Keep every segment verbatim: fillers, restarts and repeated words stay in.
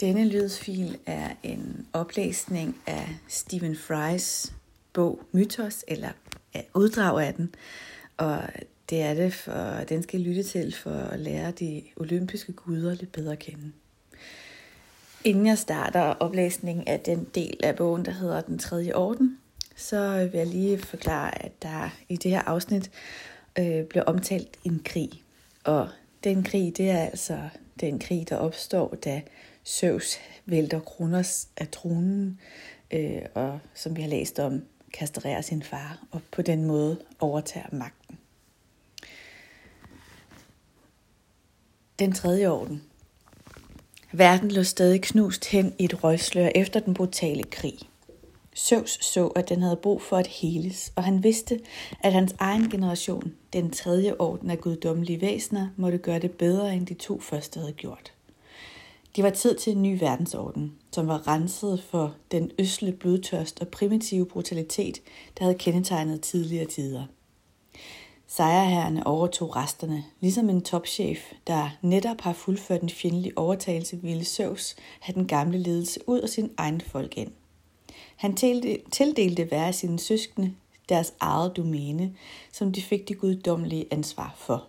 Denne lydfil er en oplæsning af Stephen Frys bog Mythos, eller uddrag af den. Og det er det, for den skal lytte til for at lære de olympiske guder lidt bedre at kende. Inden jeg starter oplæsningen af den del af bogen, der hedder Den tredje orden, så vil jeg lige forklare, at der i det her afsnit øh, bliver omtalt en krig. Og den krig, det er altså den krig, der opstår, da Søs vælter Kronos af tronen, øh, og som vi har læst om, kastrerer sin far, og på den måde overtager magten. Den tredje orden. Verden lå stadig knust hen i et røgslør efter den brutale krig. Zeus så, at den havde brug for at heles, og han vidste, at hans egen generation, den tredje orden af guddommelige væsener, måtte gøre det bedre, end de to første havde gjort. Det var tid til en ny verdensorden, som var renset for den ødsle blodtørst og primitive brutalitet, der havde kendetegnet tidligere tider. Sejrherrerne overtog resterne, ligesom en topchef, der netop har fuldført en fjendtlig overtagelse, ville Zeus have den gamle ledelse ud og sin egen folk ind. Han tildelte hver af sine søskende deres eget domæne, som de fik det guddommelige ansvar for.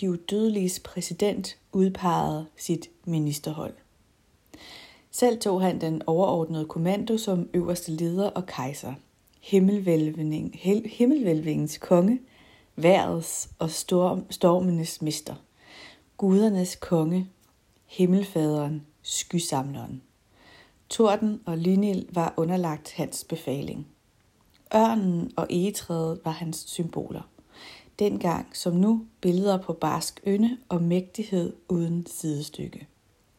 De udødeliges præsident udpegede sit ministerhold. Selv tog han den overordnede kommando som øverste leder og kejser, himmelvælvning, himmelvælvningens konge, vejrets og storm, stormenes mester, gudernes konge, himmelfaderen, skysamleren. Torden og lynild var underlagt hans befaling. Ørnen og egetræet var hans symboler. Dengang som nu billeder på barsk ynde og mægtighed uden sidestykke.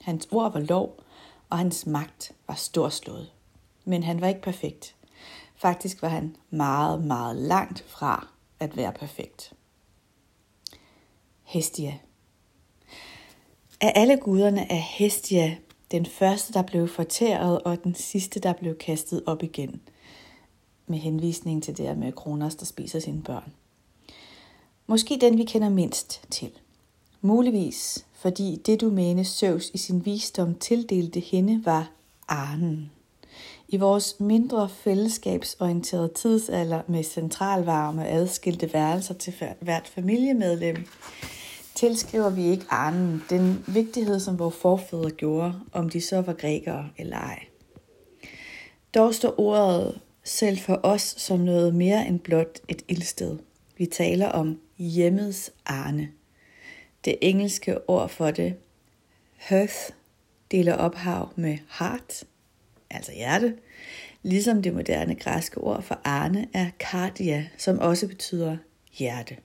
Hans ord var lov, og hans magt var storslået. Men han var ikke perfekt. Faktisk var han meget, meget langt fra at være perfekt. Hestia. Af alle guderne er Hestia den første, der blev fortæret, og den sidste, der blev kastet op igen. Med henvisning til det med Kronos, der spiser sine børn. Måske den, vi kender mindst til. Muligvis, fordi det domæne Zeus i sin visdom tildelte hende, var arnen. I vores mindre fællesskabsorienterede tidsalder med centralvarme og adskilte værelser til hvert familiemedlem, tilskriver vi ikke arnen den vigtighed, som vores forfædre gjorde, om de så var grækere eller ej. Dog står ordet selv for os som noget mere end blot et ildsted. Vi taler om hjemmets arne. Det engelske ord for det, hearth, deler ophav med heart, altså hjerte, ligesom det moderne græske ord for arne er kardia, som også betyder hjerte.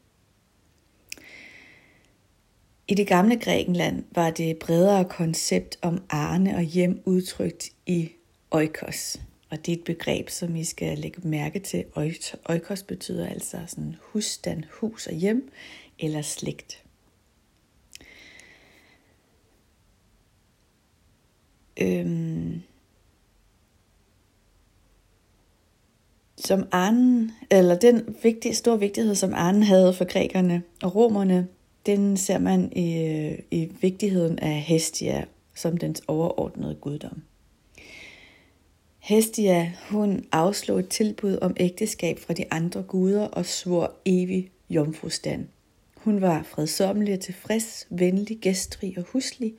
I det gamle Grækenland var det bredere koncept om arne og hjem udtrykt i oikos. Og det er et begreb, som I skal lægge mærke til. Oikos betyder altså sådan husstand, hus og hjem eller slægt. Øhm. Som arnen, eller den vigtige, store vigtighed, som arnen havde for grækerne og romerne, den ser man i, i vigtigheden af Hestia som dens overordnede guddom. Hestia, hun afslog et tilbud om ægteskab fra de andre guder og svor evig jomfrustand. Hun var fredsommelig og tilfreds, venlig, gæstfri og huslig,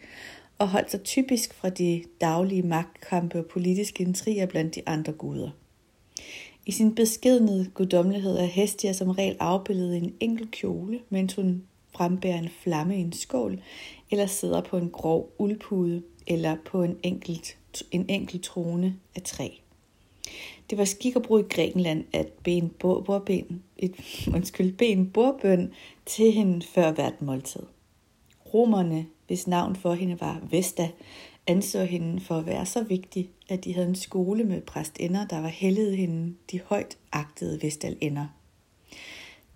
og holdt sig typisk fra de daglige magtkampe og politiske intriger blandt de andre guder. I sin beskedne guddommelighed er Hestia som regel afbildet i en enkelt kjole, mens hun frembærer en flamme i en skål, eller sidder på en grov uldpude, eller på en enkelt en enkelt trone af træ. Det var skik og brug i Grækenland at bede en bordbøn, et undskyld, bede en bordbøn til hende før hvert måltid. Romerne, hvis navn for hende var Vesta, anså hende for at være så vigtig, at de havde en skole med præstinder, der var helliget hende, de højt agtede vestalinder.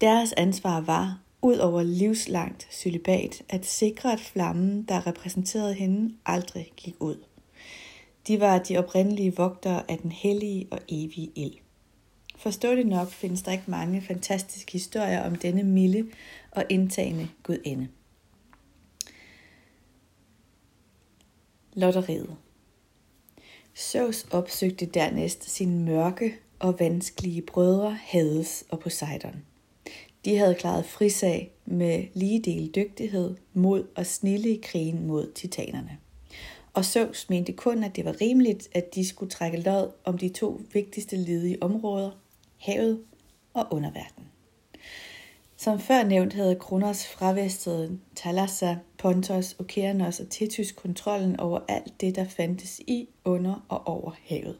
Deres ansvar var udover livslangt cølibat at sikre, at flammen, der repræsenterede hende, aldrig gik ud. De var de oprindelige vogtere af den hellige og evige ild. Forståeligt nok findes der ikke mange fantastiske historier om denne milde og indtagende gudinde. Lotteriet. Zeus opsøgte dernæst sine mørke og vanskelige brødre Hades og Poseidon. De havde klaret frisag med lige del dygtighed, mod og snilde i krigen mod titanerne. Og Zeus mente kun, at det var rimeligt, at de skulle trække lod om de to vigtigste ledige områder, havet og underverden. Som før nævnt havde Kronos fravæstet Thalassa, Pontos, Okeanos og Tethys kontrollen over alt det, der fandtes i, under og over havet.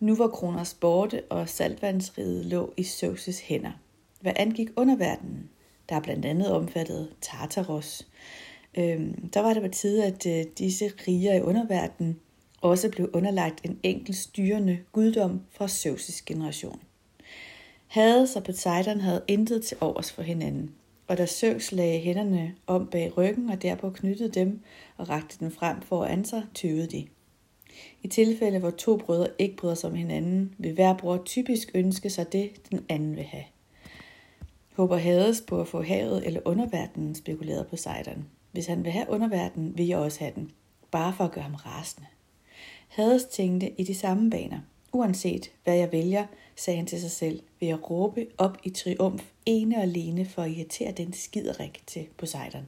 Nu var Kronos borte, og saltvandsriget lå i Zeus' hænder. Hvad angik underverdenen, der blandt andet omfattede Tartarus, øhm, der var det på tide, at øh, disse riger i underverdenen også blev underlagt en enkelt styrende guddom fra Zeus' generation. Hades og Poseidon havde intet til overs for hinanden, og da Zeus lagde hænderne om bag ryggen og derpå knyttede dem og rakte dem frem foran sig, tøvede de. I tilfælde, hvor to brødre ikke bryder sig om hinanden, vil hver bror typisk ønske sig det, den anden vil have. Håber Hades på at få havet eller underverdenen, spekulerede Poseidon. Hvis han vil have underverdenen, vil jeg også have den, bare for at gøre ham rasende. Hades tænkte i de samme baner. Uanset hvad jeg vælger, sagde han til sig selv, vil jeg råbe op i triumf, ene og alene for at irritere den skiderik til Poseidon.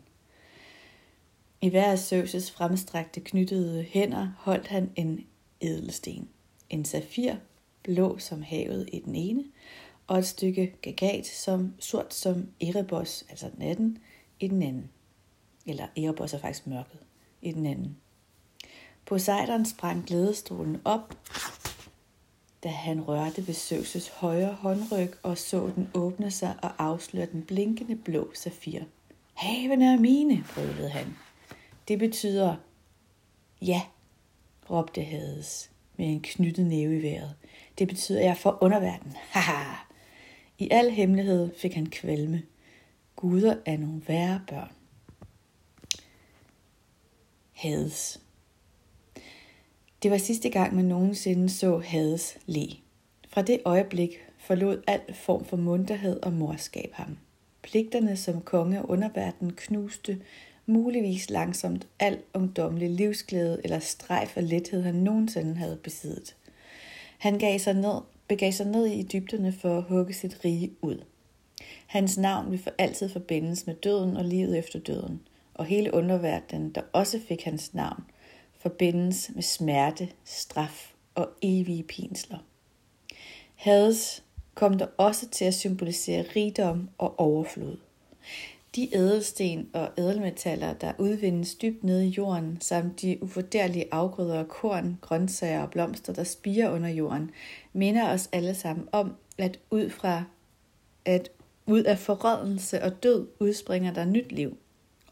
I hver af Zeus' fremstrakte knyttede hænder holdt han en ædelsten. En safir, blå som havet i den ene, og et stykke gagat, som sort som Erebos, altså natten, i den anden. Eller Erebos er faktisk mørket, i den anden. Poseidon sprang glædestolen op, da han rørte ved Zeus' højre håndryg og så den åbne sig og afsløre den blinkende blå safir. Haven er mine, brølede han. Det betyder, ja, råbte Hades med en knyttet næve i vejret. Det betyder, at jeg får underverden. Haha! I al hemmelighed fik han kvalme. Guder er nogle værre børn. Hades. Det var sidste gang, man nogensinde så Hades le. Fra det øjeblik forlod al form for munterhed og morskab ham. Pligterne som konge af underverden knuste muligvis langsomt al ungdommelig livsglæde eller strejf og lethed, han nogensinde havde besiddet. Han gav sig ned, begav sig ned i dybderne for at hugge sit rige ud. Hans navn vil for altid forbindes med døden og livet efter døden, og hele underverdenen, der også fik hans navn, forbindes med smerte, straf og evige pinsler. Hades kom der også til at symbolisere rigdom og overflod. De ædelsten og ædelmetaller, der udvindes dybt nede i jorden, samt de uvurderlige afgrøder af korn, grøntsager og blomster, der spirer under jorden, minder os alle sammen om, at ud fra at ud af forrådnelse og død udspringer der nyt liv,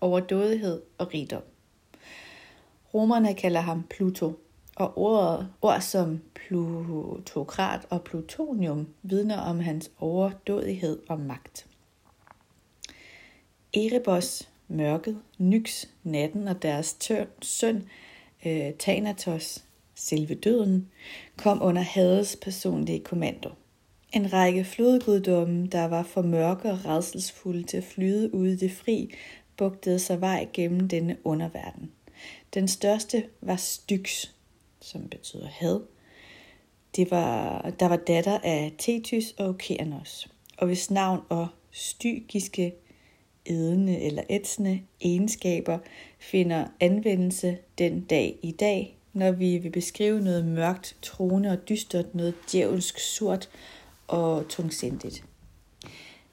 overdådighed og rigdom. Romerne kalder ham Pluto, og ord, ord som plutokrat og plutonium vidner om hans overdådighed og magt. Erebos, mørket, Nyx, natten og deres tør, søn, øh, Thanatos, selve døden, kom under Hades personlige kommando. En række flodguddomme, der var for mørke og rædselsfulde til at flyde ude i det fri, bugtede sig vej gennem denne underverden. Den største var Styx, som betyder had. Det var, der var datter af Tethys og Okeanos, og hvis navn og stygiske ædende eller ætsende egenskaber finder anvendelse den dag i dag, når vi vil beskrive noget mørkt, truende og dystert, noget djævelsk, sort og tungsindigt.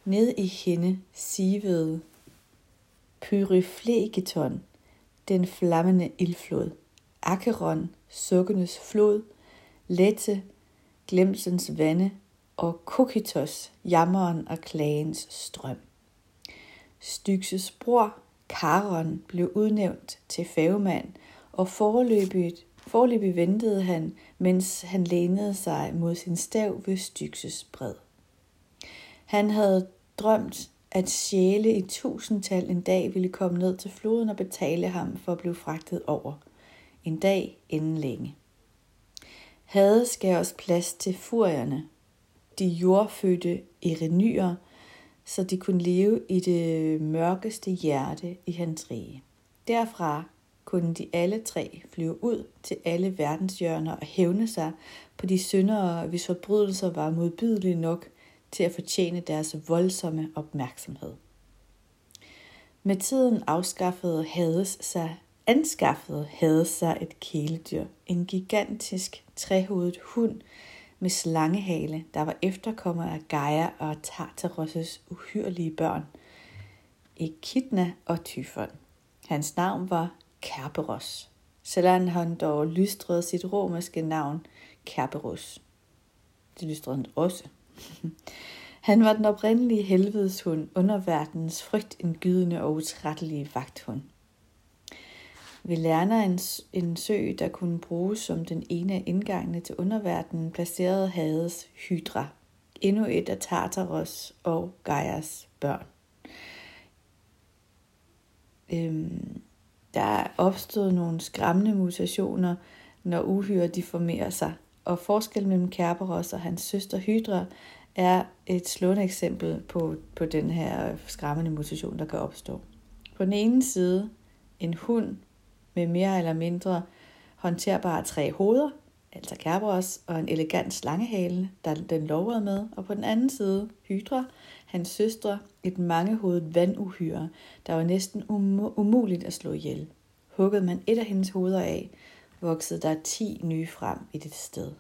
Ned i hende sivede Pyriflegeton, den flammende ildflod, Acheron, sukkenes flod, Lette, glemsens vande og Kokitos, jammeren og klagens strøm. Styxes bror, Charon, blev udnævnt til fagmand, og foreløbigt, foreløbigt ventede han, mens han lænede sig mod sin stav ved Styxes bred. Han havde drømt, at sjæle i tusindtal en dag ville komme ned til floden og betale ham for at blive fragtet over. En dag inden længe. Hades gav os plads til furierne, de jordfødte erenyer, så de kunne leve i det mørkeste hjerte i hans rige. Derfra kunne de alle tre flyve ud til alle verdenshjørner og hævne sig på de syndere, hvis forbrydelser var modbydelige nok til at fortjene deres voldsomme opmærksomhed. Med tiden afskaffede Hades sig, anskaffede Hades sig et kæledyr, en gigantisk trehovedet hund med slangehale, der var efterkommer af Gaia og Tartarus' uhyrlige børn, Echidna og Tyfon. Hans navn var Kerberos, selvom han dog lystrede sit romerske navn Kerberos. Det lystrede han også. Han var den oprindelige helvedeshund, underverdenens frygtindgydende og utrættelige vagthund. Vi lerner en, en sø, der kunne bruges som den ene af indgangene til underverdenen, placerede Hades Hydra, endnu et af Tartaros og Gaias børn. Øhm, der er opstået nogle skræmmende mutationer, når uhyrer deformerer sig, og forskellen mellem Kerberos og hans søster Hydra er et slående eksempel på, på den her skræmmende mutation, der kan opstå. På den ene side en hund med mere eller mindre håndterbare tre hoveder, altså Kerberos, og en elegant slangehale, der den lovrede med, og på den anden side Hydra, hans søster, et mangehovedet vanduhyre, der var næsten um- umuligt at slå ihjel. Huggede man et af hendes hoveder af, voksede der ti nye frem i det sted.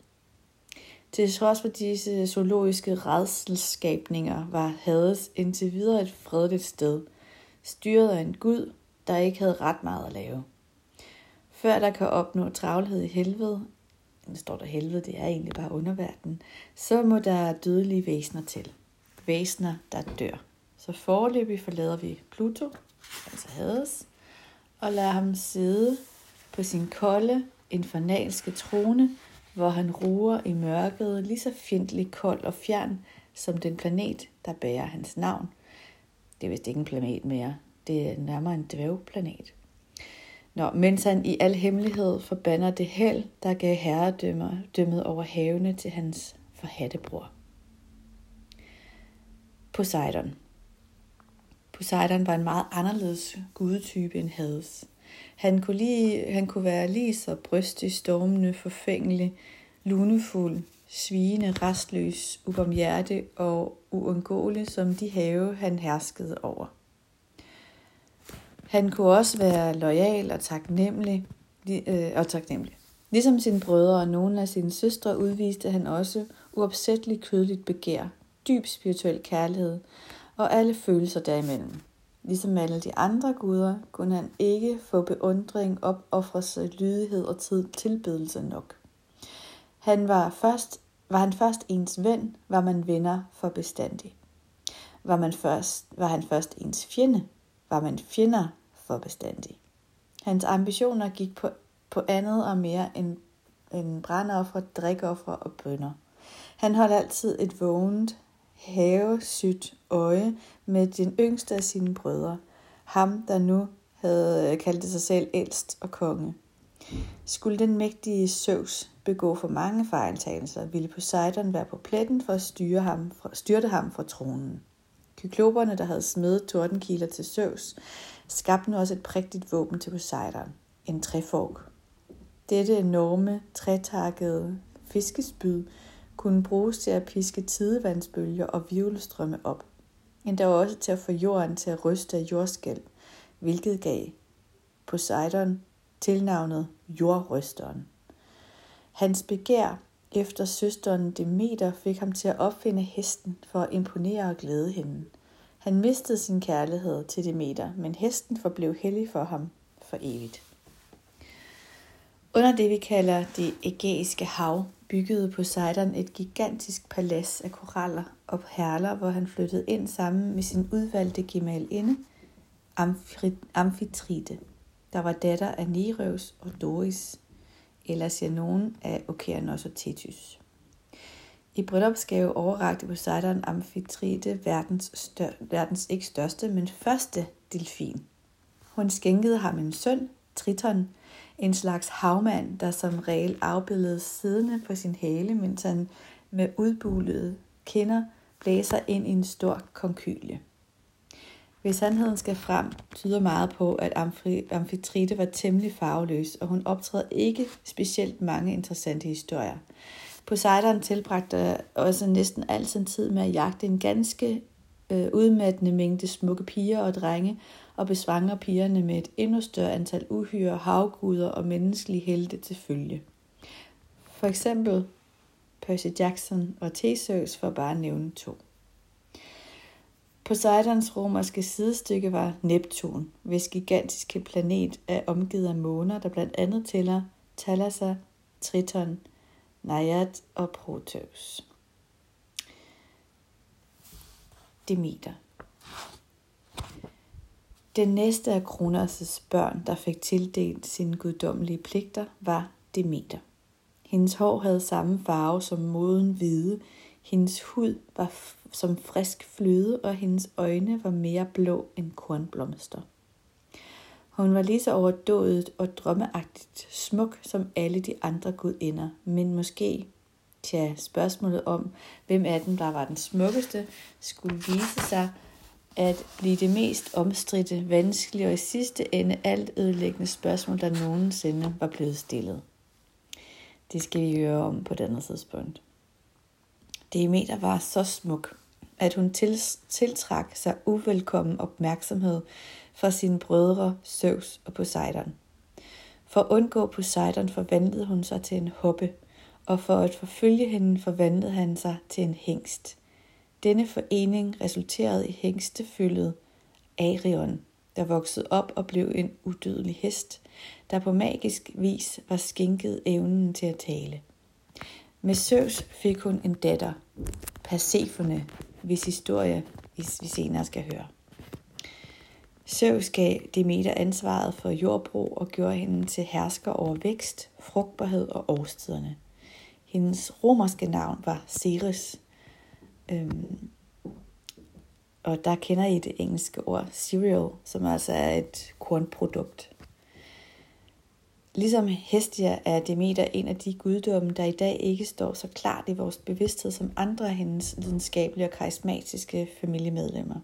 Til trods for disse zoologiske redselskabninger var Hades indtil videre et fredeligt sted, styret af en gud, der ikke havde ret meget at lave. Før der kan opnå travlhed i helvede, nu står der helvede, det er egentlig bare underverden, så må der dødelige væsener til. Væsener, der dør. Så foreløbig forlader vi Pluto, altså Hades, og lader ham sidde på sin kolde, infernalske trone, hvor han ruer i mørket, lige så fjendtlig, kold og fjern, som den planet, der bærer hans navn. Det er vist ikke en planet mere, det er nærmere en dværgplanet. Nå, mens han i al hemmelighed forbander det held, der gav herredømmet over havene til hans forhatte bror. Poseidon. Poseidon var en meget anderledes gudetype end Hades. Han kunne, lige, han kunne være lige så brystig, stormende, forfængelig, lunefuld, svigende, restløs, ubarmhjertig og uundgåelig som de have, han herskede over. Han kunne også være loyal og taknemmelig, øh, og taknemmelig. Ligesom sine brødre og nogle af sine søstre udviste han også uopsætteligt kødeligt begær, dyb spirituel kærlighed og alle følelser derimellem. Ligesom alle de andre guder, kunne han ikke få beundring, opoffrelse, lydighed og tid tilbedelse nok. Han var, først, var han først ens ven, var man venner for bestandig. Var, man først, var han først ens fjende, var man fjender for bestandig. Hans ambitioner gik på, på andet og mere end, end brandoffer, drikofre og bønner. Han holdt altid et vågent, havesygt øje med den yngste af sine brødre, ham der nu havde kaldt sig selv ældst og konge. Skulle den mægtige Søs begå for mange fejltagelser, ville Poseidon være på pletten for at styre ham, for, styrte ham fra tronen. Kykloperne, der havde smedet tordenkiler til Søs, skabte nu også et prægtigt våben til Poseidon, en træfork. Dette enorme, trætakkede fiskespyd kunne bruges til at piske tidevandsbølger og hvirvelstrømme op, endda også til at få jorden til at ryste af jordskælv, hvilket gav Poseidon tilnavnet jordrysteren. Hans begær efter søsteren Demeter fik ham til at opfinde hesten for at imponere og glæde hende. Han mistede sin kærlighed til Demeter, men hesten forblev hellig for ham for evigt. Under det vi kalder det ægæiske hav, byggede Poseidon et gigantisk palads af koraller og perler, hvor han flyttede ind sammen med sin udvalgte gemalinde, Amphitrite, der var datter af Nereus og Doris, eller siger nogen af Okeanos og Tethys. I bryllupsgave overrakte Poseidon Amphitrite verdens, stør- verdens ikke største, men første delfin. Hun skænkede ham en søn, Triton, en slags havmand, der som regel afbilledes siddende på sin hale, mens han med udbulede kinder blæser ind i en stor konkylie. Hvis sandheden skal frem, tyder meget på, at Amphitrite var temmelig farveløs, og hun optræder ikke specielt mange interessante historier. Poseidon tilbragte også næsten altid tid med at jagte en ganske øh, udmattende mængde smukke piger og drenge, og besvanger pigerne med et endnu større antal uhyre, havguder og menneskelige helte til følge. For eksempel Percy Jackson og Theseus, for bare at nævne to. Poseidons romerske sidestykke var Neptun, hvis gigantiske planet er omgivet af måner, der blandt andet tæller Thalassa, Triton, Naiad og Proteus. Demeter. Den næste af Kronos' børn, der fik tildelt sine guddommelige pligter, var Demeter. Hendes hår havde samme farve som moden hvide, hendes hud var f- som frisk fløde, og hendes øjne var mere blå end kornblomster. Hun var lige så overdådigt og drømmeagtigt smuk som alle de andre gudinder, men måske, tja, spørgsmålet om, hvem af dem, der var den smukkeste, skulle vise sig at blive det mest omstridte, vanskelige og i sidste ende alt ødelæggende spørgsmål, der nogensinde var blevet stillet. Det skal vi høre om på et andet tidspunkt. Demeter var så smuk, at hun tiltrak sig uvelkommen opmærksomhed fra sine brødre Zeus og Poseidon. For at undgå Poseidon forvandlede hun sig til en hoppe, og for at forfølge hende forvandlede han sig til en hingst. Denne forening resulterede i hengstefyldet Arion, der voksede op og blev en udødelig hest, der på magisk vis var skænket evnen til at tale. Med Søs fik hun en datter, Persefone, hvis historie hvis vi senere skal høre. Søs gav Demeter ansvaret for jordbrug og gjorde hende til hersker over vækst, frugtbarhed og årstiderne. Hendes romerske navn var Ceres, øhm, og der kender I det engelske ord cereal, som altså er et kornprodukt. Ligesom Hestia er Demeter en af de guddomme, der i dag ikke står så klart i vores bevidsthed som andre af hendes lidenskabelige og karismatiske familiemedlemmer.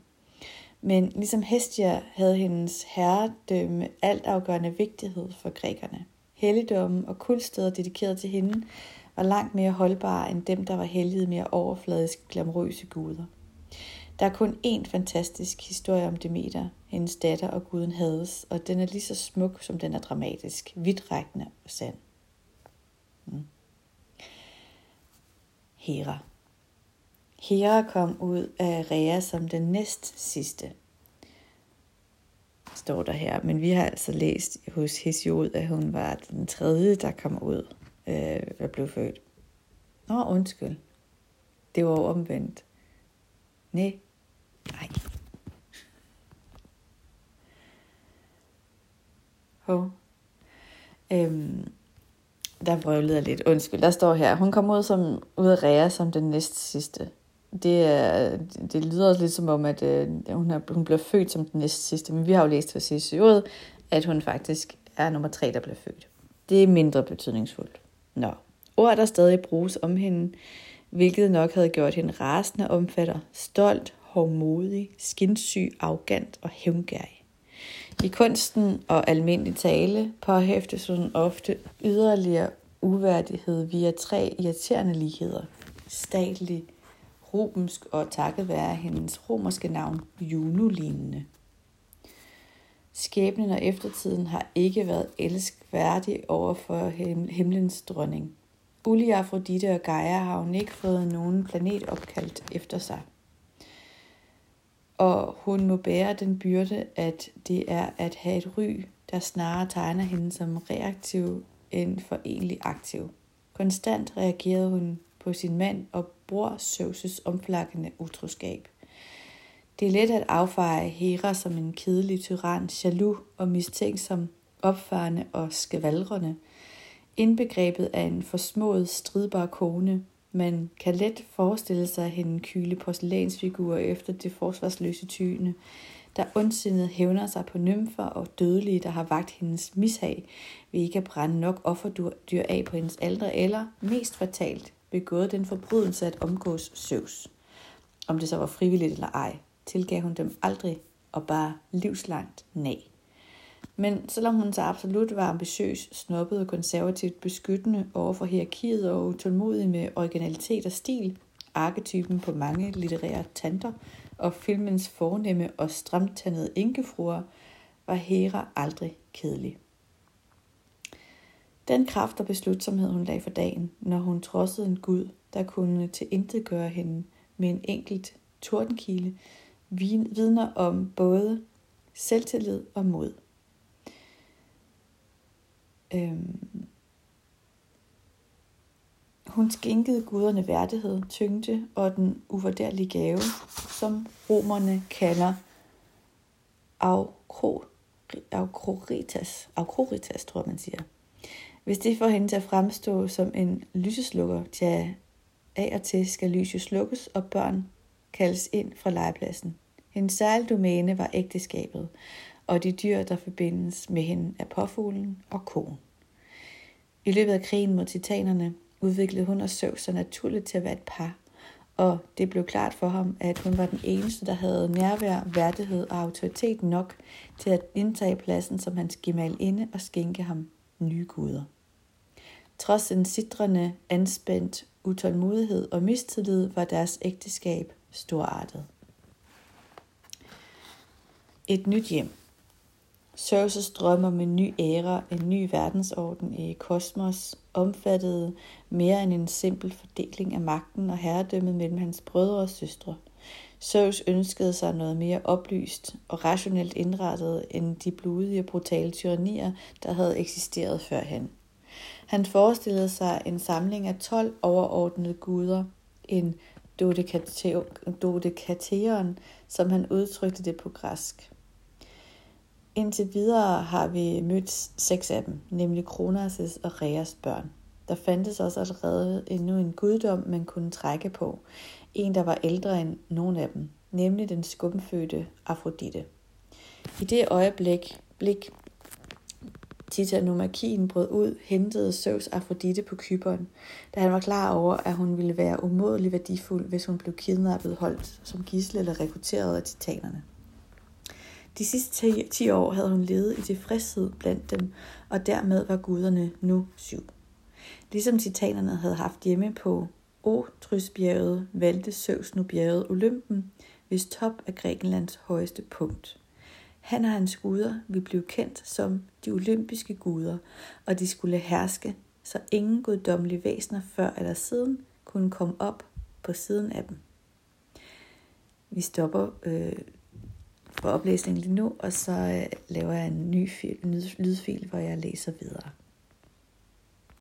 Men ligesom Hestia havde hendes herredømme altafgørende vigtighed for grækerne. Helligdommen og kultsteder dedikeret til hende var langt mere holdbare end dem, der var helliget mere overfladisk glamorøse guder. Der er kun én fantastisk historie om Demeter, hendes datter og guden Hades, og den er lige så smuk, som den er dramatisk, vidtrækkende og sand. Hmm. Hera. Hera kom ud af Rhea som den næst sidste, står der her, men vi har altså læst hos Hesiod, at hun var den tredje, der kom ud øh, og blev født. Nå, undskyld. Det var omvendt. Nej. Nej. Hov. Øhm, der brøvlede jeg lidt. Undskyld, der står her. Hun kom ud, som, ud af Rhea som den næst sidste. Det, er, det, det lyder også lidt som om, at øh, hun, er, hun bliver født som den næst sidste. Men vi har jo læst hos Hesiod, at hun faktisk er nummer tre, der bliver født. Det er mindre betydningsfuldt. Nå. Ord, der stadig bruges om hende, hvilket nok havde gjort hende rasende, omfatter stolt, hårdmodig, skinsyg, arrogant og hævngærig. I kunsten og almindelig tale påhæftes hun ofte yderligere uværdighed via tre irriterende ligheder. Statlig, romersk og takket være hendes romerske navn Juno-lignende. Skæbnen og eftertiden har ikke været elskværdig over for himlens dronning. Uli, Afrodite og Gaia har hun ikke fået nogen planet opkaldt efter sig. Og hun må bære den byrde, at det er at have et ry, der snarere tegner hende som reaktiv end for egentlig aktiv. Konstant reagerede hun på sin mand og bror Zeus' omflakkende utroskab. Det er let at affeje Hera som en kedelig tyran, jaloux og mistænksom, opfarende og skvalrende. Indbegrebet af en forsmået, stridbar kone. Man kan let forestille sig hende kyle porcelænsfigurer efter det forsvarsløse tyne, der ondsindet hævner sig på nymfer og dødelige, der har vagt hendes mishag, ved ikke at brænde nok offerdyr af på hendes aldre, eller, mest fatalt, begået den forbrydelse at omgås Zeus. Om det så var frivilligt eller ej, tilgav hun dem aldrig, og bare livslangt nag. Men selvom hun så absolut var ambitiøs, snobbet og konservativt beskyttende over for hierarkiet og tålmodig med originalitet og stil, arketypen på mange litterære tanter og filmens fornemme og stramtandede enkefruer, var Hera aldrig kedelig. Den kraft og beslutsomhed, hun lagde for dagen, når hun trodsede en gud, der kunne tilintetgøre hende med en enkelt tordenkile, vidner om både selvtillid og mod. Øhm. Hun skænkede guderne værdighed, tyngde og den uvurderlige gave, som romerne kalder aukroritas, aukroritas tror man siger. Hvis det får hende til at fremstå som en lyseslukker, tja, af og til skal lyset slukkes, og børn kaldes ind fra legepladsen. Hendes særlige domæne var ægteskabet, og de dyr, der forbindes med hende, er påfuglen og koen. I løbet af krigen mod titanerne udviklede hun og Søvs sig naturligt til at være et par, og det blev klart for ham, at hun var den eneste, der havde nærvær, værdighed og autoritet nok til at indtage pladsen som hans gemalinde og skænke ham nye guder. Trods en sitrende, anspændt utålmodighed og mistillid var deres ægteskab storartet. Et nyt hjem. Zeus' drøm om en ny æra, en ny verdensorden i kosmos, omfattede mere end en simpel fordeling af magten og herredømmet mellem hans brødre og søstre. Zeus ønskede sig noget mere oplyst og rationelt indrettet end de blodige og brutale tyrannier, der havde eksisteret førhen. Han forestillede sig en samling af tolv overordnede guder, en dodekateron, som han udtrykte det på græsk. Indtil videre har vi mødt seks af dem, nemlig Kronos' og Rheas børn. Der fandtes også allerede endnu en guddom, man kunne trække på. En, der var ældre end nogen af dem, nemlig den skumfødte Afrodite. I det øjeblik, blik, titanomakien brød ud, hentede Zeus Afrodite på Kypern, da han var klar over, at hun ville være umådelig værdifuld, hvis hun blev kidnappet, holdt som gidsel eller rekrutteret af titanerne. De sidste ti år havde hun levet i tilfredshed blandt dem, og dermed var guderne nu syv. Ligesom titanerne havde haft hjemme på Otrysbjerget, valgte Zeus nu bjerget Olympen, hvis top af Grækenlands højeste punkt. Han og hans guder ville blive kendt som de olympiske guder, og de skulle herske, så ingen guddommelige væsener før eller siden kunne komme op på siden af dem. Vi stopper øh, for oplæsningen lige nu, og så øh, laver jeg en ny fil, lydfil, hvor jeg læser videre.